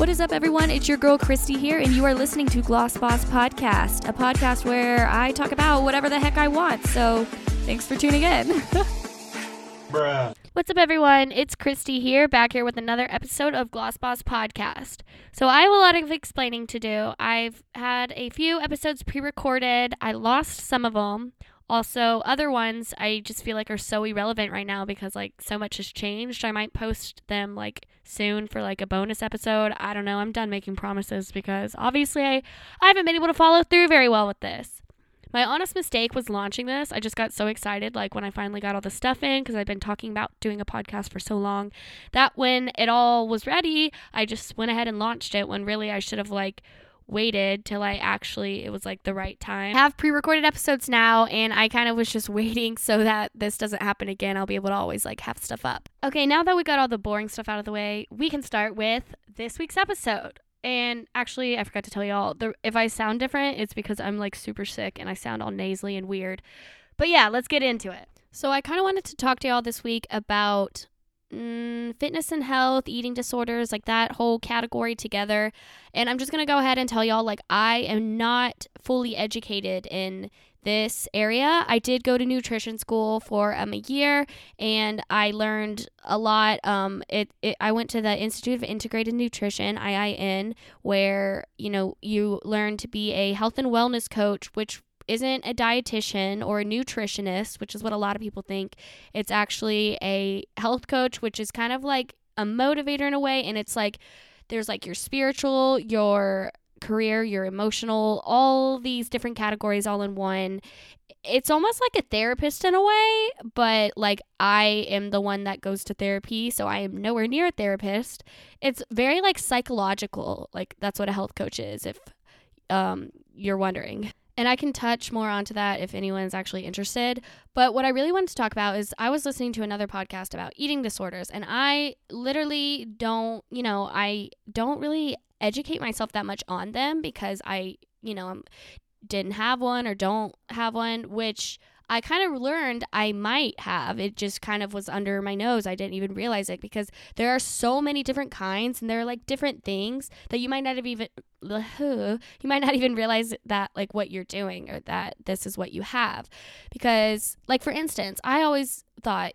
What is up, everyone? It's your girl, Christy, here, and you are listening to Gloss Boss Podcast, a podcast where I talk about whatever the heck I want. So thanks for tuning in. Bruh. What's up, everyone? It's Christy here, back here with another episode of Gloss Boss Podcast. So I have a lot of explaining to do. I've had a few episodes pre-recorded. I lost some of them. Also, other ones I just feel like are so irrelevant right now because, like, so much has changed. I might post them, like, soon for, like, a bonus episode. I don't know. I'm done making promises because, obviously, I haven't been able to follow through very well with this. My honest mistake was launching this. I just got so excited, like, when I finally got all the stuff in because I've been talking about doing a podcast for so long that when it all was ready, I just went ahead and launched it when really I should have, like, waited till it was like the right time. I have pre-recorded episodes now, and I kind of was just waiting so that this doesn't happen again. I'll be able to always like have stuff up. Okay, now that we got all the boring stuff out of the way, we can start with this week's episode. And actually, I forgot to tell y'all, if I sound different, it's because I'm like super sick and I sound all nasally and weird. But yeah, let's get into it. So I kind of wanted to talk to y'all this week about fitness and health, eating disorders, like that whole category together. And I'm just going to go ahead and tell y'all, like, I am not fully educated in this area. I did go to nutrition school for a year, and I learned a lot. I went to the Institute of Integrated Nutrition, IIN, where, you know, you learn to be a health and wellness coach, which isn't a dietitian or a nutritionist, which is what a lot of people think. It's actually a health coach, which is kind of like a motivator in a way. And it's like, there's like your spiritual, your career, your emotional, all these different categories all in one. It's almost like a therapist in a way, but like I am the one that goes to therapy, so I am nowhere near a therapist. It's very like psychological, like that's what a health coach is, if you're wondering. And I can touch more onto that if anyone's actually interested. But what I really wanted to talk about is I was listening to another podcast about eating disorders, and I literally don't really educate myself that much on them because I, didn't have one or don't have one, which I kind of learned I might have. It just kind of was under my nose. I didn't even realize it because there are so many different kinds, and there are like different things that you might not have even realize that like what you're doing or that this is what you have. Because like, for instance, I always thought,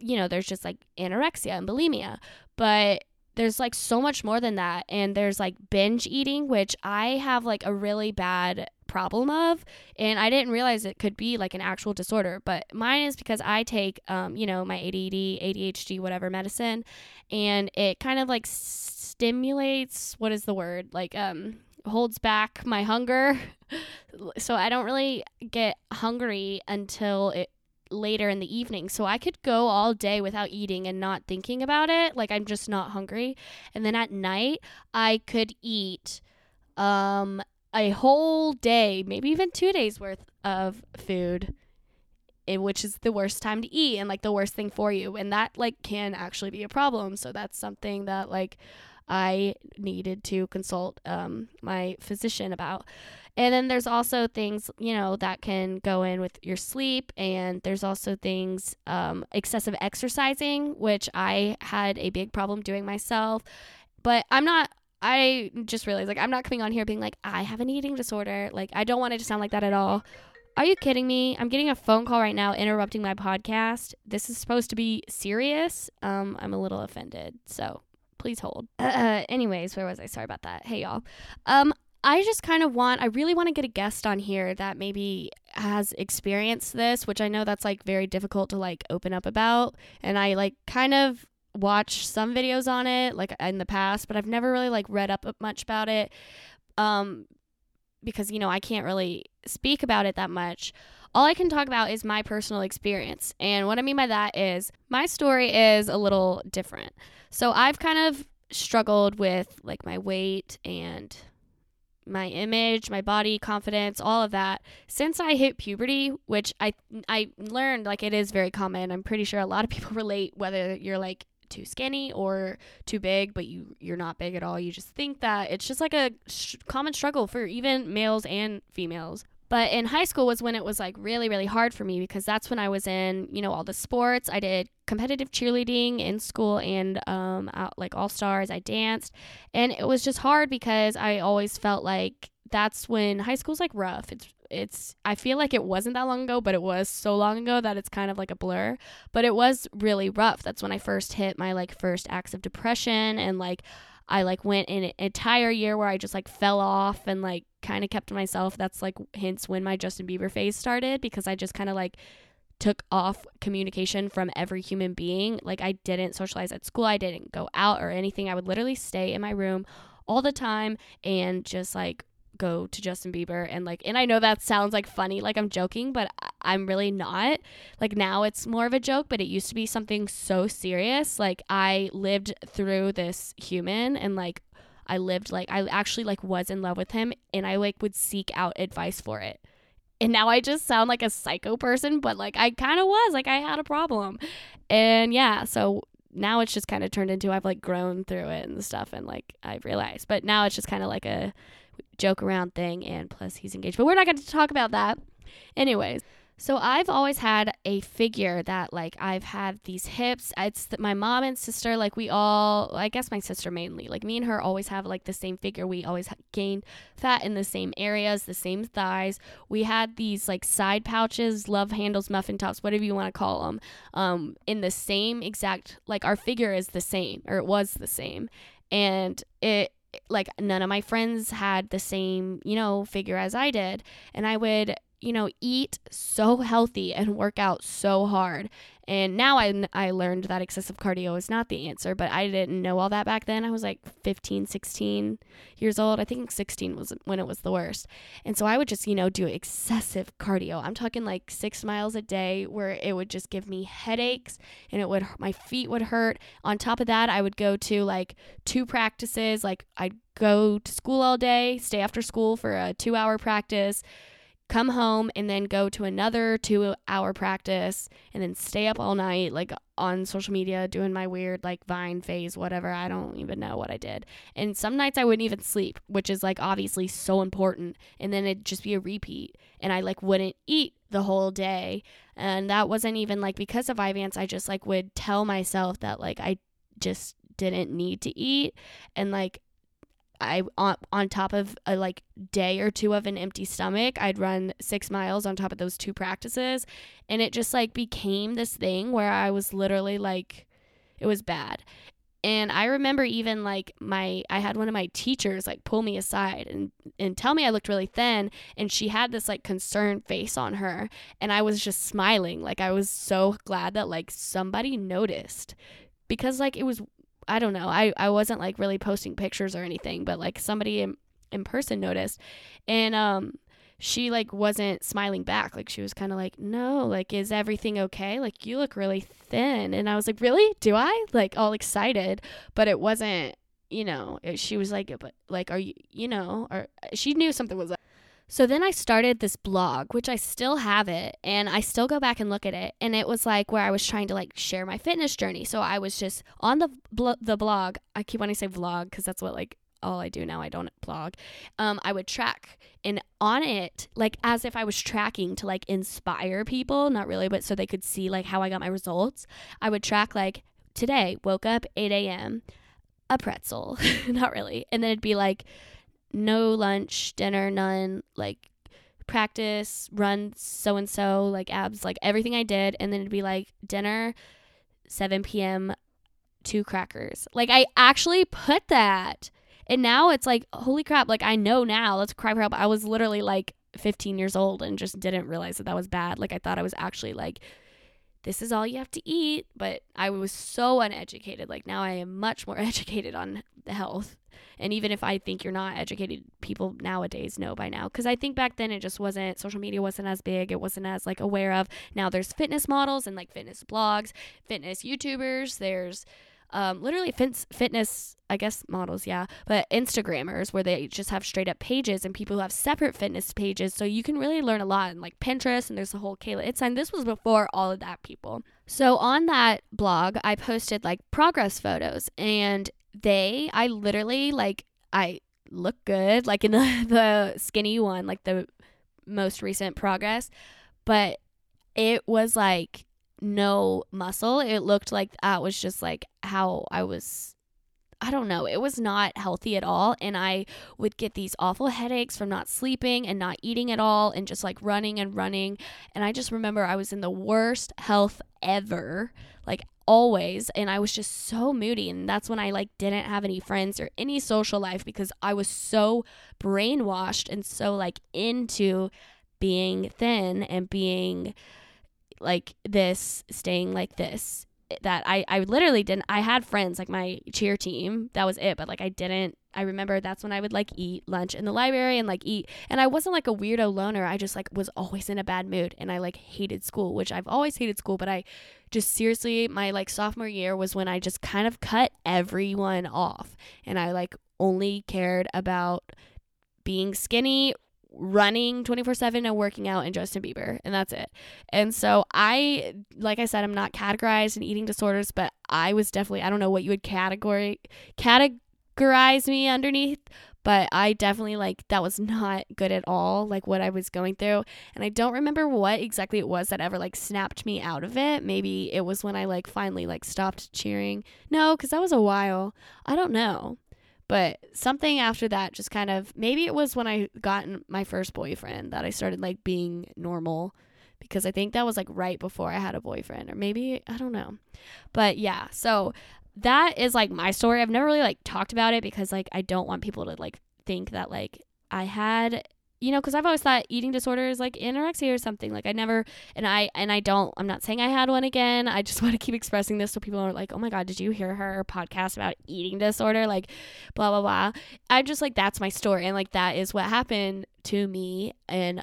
there's just like anorexia and bulimia, but there's like so much more than that. And there's like binge eating, which I have like a really bad problem of, and I didn't realize it could be like an actual disorder. But mine is because I take my ADHD whatever medicine, and it kind of like stimulates, what is the word, like holds back my hunger. So I don't really get hungry until later in the evening. So I could go all day without eating and not thinking about it, like I'm just not hungry. And then at night I could eat a whole day, maybe even 2 days worth of food, which is the worst time to eat and like the worst thing for you. And that like can actually be a problem. So that's something that like I needed to consult my physician about. And then there's also things, that can go in with your sleep. And there's also things, excessive exercising, which I had a big problem doing myself. But I just realized, like, I'm not coming on here being like, I have an eating disorder. Like, I don't want it to sound like that at all. Are you kidding me? I'm getting a phone call right now interrupting my podcast. This is supposed to be serious. I'm a little offended, so please hold. Anyways, where was I? Sorry about that. Hey, y'all. I just kind of I really want to get a guest on here that maybe has experienced this, which I know that's, like, very difficult to, like, open up about. And I, like, kind of watch some videos on it like in the past, but I've never really like read up much about it because I can't really speak about it that much. All I can talk about is my personal experience, and what I mean by that is my story is a little different. So I've kind of struggled with like my weight and my image, my body, confidence, all of that since I hit puberty, which I learned like it is very common. I'm pretty sure a lot of people relate, whether you're like too skinny or too big, but you're not big at all. You just think that it's just like a common struggle for even males and females. But in high school was when it was like really, really hard for me, because that's when I was in, you know, all the sports. I did competitive cheerleading in school and like all stars. I danced, and it was just hard because I always felt like that's when high school's like rough. It's I feel like it wasn't that long ago, but it was so long ago that it's kind of like a blur, but it was really rough. That's when I first hit my like first acts of depression, and like I like went an entire year where I just like fell off and like kind of kept to myself. That's like hence when my Justin Bieber phase started, because I just kind of like took off communication from every human being. Like I didn't socialize at school, I didn't go out or anything. I would literally stay in my room all the time and just like go to Justin Bieber and like, and I know that sounds like funny, like I'm joking, but I'm really not. Like now it's more of a joke, but it used to be something so serious. Like I lived through this human, and like I lived like I actually like was in love with him, and I like would seek out advice for it. And now I just sound like a psycho person, but like I kind of was like I had a problem. And yeah, so now it's just kind of turned into I've like grown through it and stuff, and like I've realized, but now it's just kind of like a joke around thing, and plus he's engaged, but we're not going to talk about that. Anyways, so I've always had a figure that like I've had these hips. It's my mom and sister, like we all, I guess my sister mainly, like me and her always have like the same figure. We always gained fat in the same areas, the same thighs. We had these like side pouches, love handles, muffin tops, whatever you want to call them, in the same exact, like our figure is the same, or it was the same. And it like none of my friends had the same, you know, figure as I did. And I would, you know, eat so healthy and work out so hard. And now I learned that excessive cardio is not the answer, but I didn't know all that back then. I was like 15, 16 years old. I think 16 was when it was the worst. And so I would just, you know, do excessive cardio. I'm talking like 6 miles a day, where it would just give me headaches, and it would, my feet would hurt. On top of that, I would go to like 2 practices. Like I'd go to school all day, stay after school for a 2-hour practice, come home, and then go to another 2-hour practice, and then stay up all night, like on social media, doing my weird like Vine phase, whatever. I don't even know what I did. And some nights I wouldn't even sleep, which is like obviously so important. And then it'd just be a repeat. And I like wouldn't eat the whole day. And that wasn't even like because of Vyvanse. I just like would tell myself that like I just didn't need to eat. And like I on top of a like day or two of an empty stomach, I'd run 6 miles on top of those 2 practices. And it just like became this thing where I was literally like, it was bad. And I remember even like I had one of my teachers like pull me aside and tell me I looked really thin. And she had this like concerned face on her, and I was just smiling. Like I was so glad that like somebody noticed, because like it was, I don't know, I wasn't like really posting pictures or anything, but like somebody in person noticed. And she like wasn't smiling back. Like she was kind of like, no, like, is everything okay? Like you look really thin. And I was like, really? Do I? Like all excited. But it wasn't, you know, she was like, but like, are you, you know, or she knew something was up. So then I started this blog, which I still have it, and I still go back and look at it. And it was like where I was trying to like share my fitness journey. So I was just on the blog. I keep wanting to say vlog, because that's what like all I do now. I don't blog. I would track, and on it, like as if I was tracking to like inspire people, not really, but so they could see like how I got my results. I would track like today, woke up 8 a.m., a pretzel, not really. And then it'd be like, no lunch, dinner, none, like practice, run so-and-so, like abs, like everything I did. And then it'd be like dinner, 7 p.m., 2 crackers. Like I actually put that. And now it's like, holy crap, like I know now, let's cry for help. I was literally like 15 years old and just didn't realize that that was bad. Like I thought I was actually like, this is all you have to eat. But I was so uneducated. Like now I am much more educated on the health. And even if I think you're not educated, people nowadays know by now. Because I think back then it just wasn't, social media wasn't as big. It wasn't as like aware of. Now there's fitness models and like fitness blogs, fitness YouTubers. There's literally fitness, I guess, models, yeah. But Instagrammers, where they just have straight up pages, and people who have separate fitness pages. So you can really learn a lot. And like Pinterest, and there's the whole Kayla Itz. And this was before all of that, people. So on that blog, I posted like progress photos, and I literally, like, I look good, like in the skinny one, like the most recent progress, but it was like no muscle. It looked like that was just like how I was, I don't know. It was not healthy at all. And I would get these awful headaches from not sleeping and not eating at all and just like running. And I just remember I was in the worst health ever, like always. And I was just so moody. And that's when I like didn't have any friends or any social life because I was so brainwashed and so like into being thin and being like this, staying like this, that I literally didn't, I had friends like my cheer team, that was it, but like I didn't, I remember that's when I would like eat lunch in the library and like eat, and I wasn't like a weirdo loner, I just like was always in a bad mood and I like hated school, which I've always hated school, but I just seriously, my like sophomore year was when I just kind of cut everyone off and I like only cared about being skinny, running 24/7 and working out and Justin Bieber, and that's it. And so I, like I said, I'm not categorized in eating disorders, but I was definitely, I don't know what you would categorize me underneath, but I definitely like, that was not good at all, like what I was going through. And I don't remember what exactly it was that ever like snapped me out of it. Maybe it was when I like finally like stopped cheering. No, because that was a while. I don't know. But something after that just kind of, maybe it was when I got my first boyfriend that I started like being normal, because I think that was like right before I had a boyfriend, or maybe, I don't know. But yeah, so that is like my story. I've never really like talked about it because like I don't want people to like think that like I had, you know, because I've always thought eating disorder is like anorexia or something. Like I never, I'm not saying I had one again. I just want to keep expressing this so people are like, oh my God, did you hear her podcast about eating disorder? Like blah, blah, blah. I'm just like, that's my story. And like, that is what happened to me. And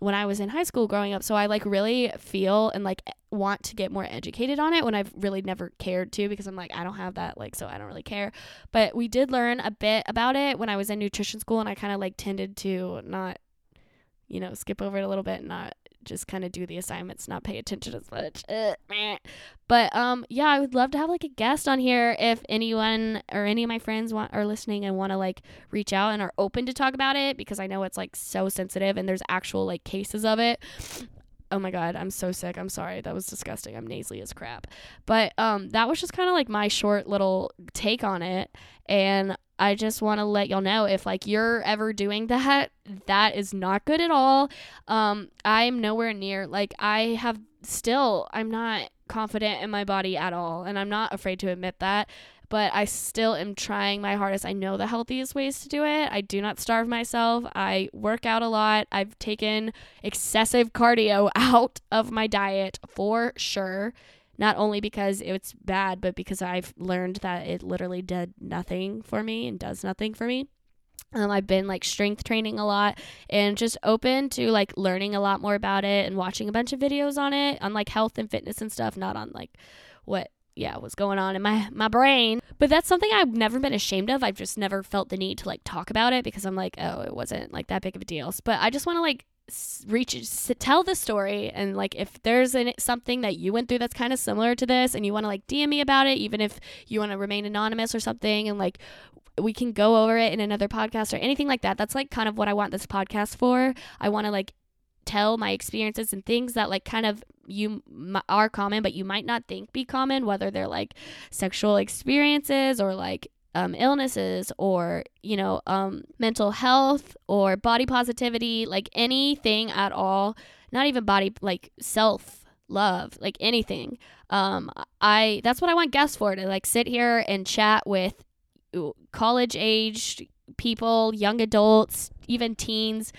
when I was in high school growing up, so I like really feel and like want to get more educated on it when I've really never cared to, because I'm like, I don't have that, like, so I don't really care. But we did learn a bit about it when I was in nutrition school, and I kind of like tended to not, you know, skip over it a little bit and not just kind of do the assignments, not pay attention as much. But yeah, I would love to have like a guest on here if anyone or any of my friends are listening and want to like reach out and are open to talk about it, because I know it's like so sensitive and there's actual like cases of it. Oh my God, I'm so sick. I'm sorry. That was disgusting. I'm nasally as crap. But that was just kind of like my short little take on it. And I just want to let y'all know, if like you're ever doing that, that is not good at all. I'm nowhere near, like I'm not confident in my body at all. And I'm not afraid to admit that, but I still am trying my hardest. I know the healthiest ways to do it. I do not starve myself. I work out a lot. I've taken excessive cardio out of my diet for sure. Not only because it's bad, but because I've learned that it literally did nothing for me and does nothing for me. I've been like strength training a lot and just open to like learning a lot more about it and watching a bunch of videos on it, on like health and fitness and stuff, not on like what's going on in my brain. But that's something I've never been ashamed of. I've just never felt the need to like talk about it because I'm like, oh, it wasn't like that big of a deal. But I just want to like tell the story, and like if there's something that you went through that's kind of similar to this and you want to like DM me about it, even if you want to remain anonymous or something, and like we can go over it in another podcast or anything like that. That's like kind of what I want this podcast for. I want to like tell my experiences and things that like kind of are common but you might not think be common, whether they're like sexual experiences or like illnesses or, you know, mental health or body positivity, like anything at all, not even body, like self love, like anything. That's what I want guests for, to like sit here and chat with college aged people, young adults, even teens,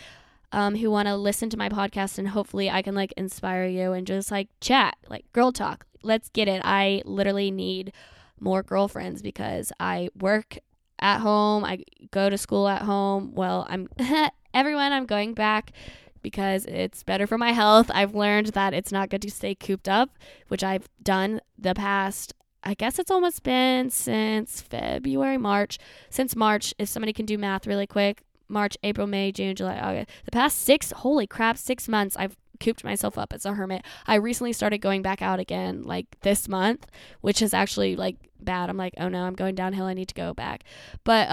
who want to listen to my podcast, and hopefully I can like inspire you and just like chat, like girl talk. Let's get it. I literally need more girlfriends because I work at home. I go to school at home. Well, I'm going back because it's better for my health. I've learned that it's not good to stay cooped up, which I've done the past, I guess it's almost been since March, if somebody can do math really quick, March, April, May, June, July, August, the past 6 months, I've cooped myself up as a hermit. I recently started going back out again like this month, which is actually like bad. I'm like, oh no, I'm going downhill, I need to go back. But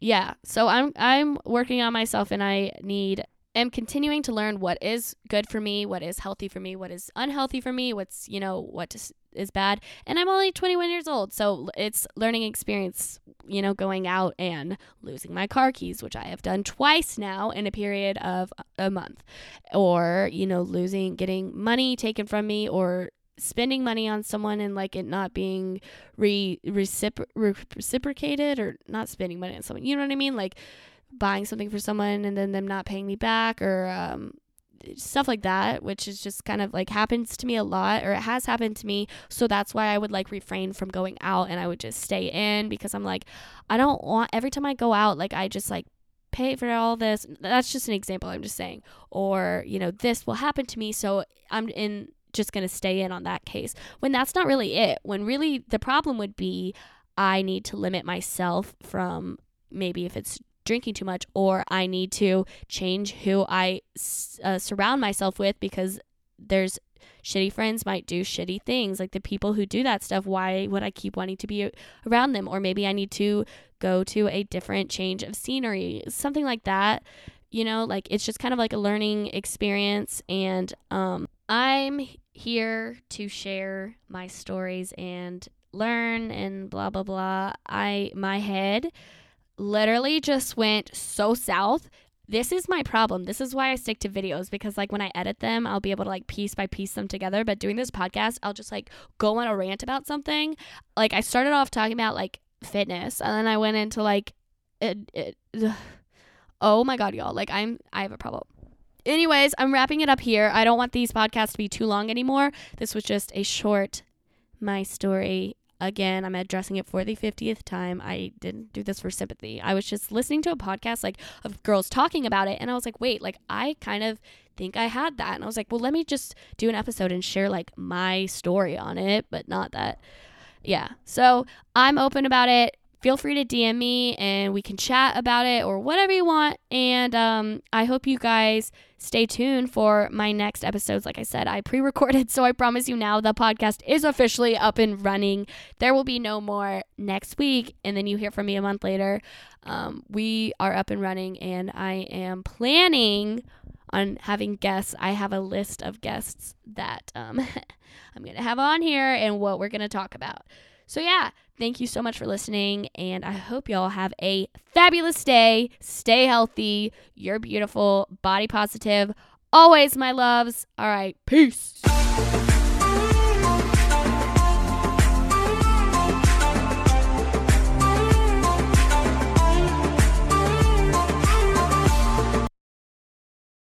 yeah, so I'm working on myself, and I need am continuing to learn what is good for me, what is healthy for me, what is unhealthy for me, what's, you know, what is bad. And I'm only 21 years old, so it's learning experience, you know, going out and losing my car keys, which I have done twice now in a period of a month, or, you know, getting money taken from me, or spending money on someone and like it not being reciprocated, or not spending money on someone, you know what I mean? Like buying something for someone and then them not paying me back, or stuff like that, which is just kind of like happens to me a lot, or it has happened to me. So that's why I would like refrain from going out, and I would just stay in, because I'm like, I don't want, every time I go out, like I just like pay for all this. That's just an example, I'm just saying. Or, you know, this will happen to me, so I'm just going to stay in on that case, when that's not really it. When really the problem would be, I need to limit myself from, maybe if it's drinking too much, or I need to change who I surround myself with, because there's shitty friends might do shitty things. Like the people who do that stuff, why would I keep wanting to be around them? Or maybe I need to go to a different change of scenery, something like that. You know, like it's just kind of like a learning experience. And I'm here to share my stories and learn and blah, blah, blah. My head literally just went so south. This is my problem. This is why I stick to videos, because like when I edit them, I'll be able to like piece by piece them together. But doing this podcast, I'll just like go on a rant about something. Like I started off talking about like fitness, and then I went into like, oh my God, y'all, like I have a problem. Anyways, I'm wrapping it up here. I don't want these podcasts to be too long anymore. This was just a short, my story. Again, I'm addressing it for the 50th time. I didn't do this for sympathy. I was just listening to a podcast like of girls talking about it, and I was like, wait, like I kind of think I had that. And I was like, well, let me just do an episode and share like my story on it, but not that. Yeah. So I'm open about it. Feel free to DM me and we can chat about it or whatever you want. And I hope you guys stay tuned for my next episodes. Like I said, I pre-recorded, so I promise you now the podcast is officially up and running. There will be no more next week, and then you hear from me a month later. We are up and running, and I am planning on having guests. I have a list of guests that I'm going to have on here and what we're going to talk about. So yeah, thank you so much for listening, and I hope y'all have a fabulous day. Stay healthy. You're beautiful. Body positive. Always, my loves. All right, peace.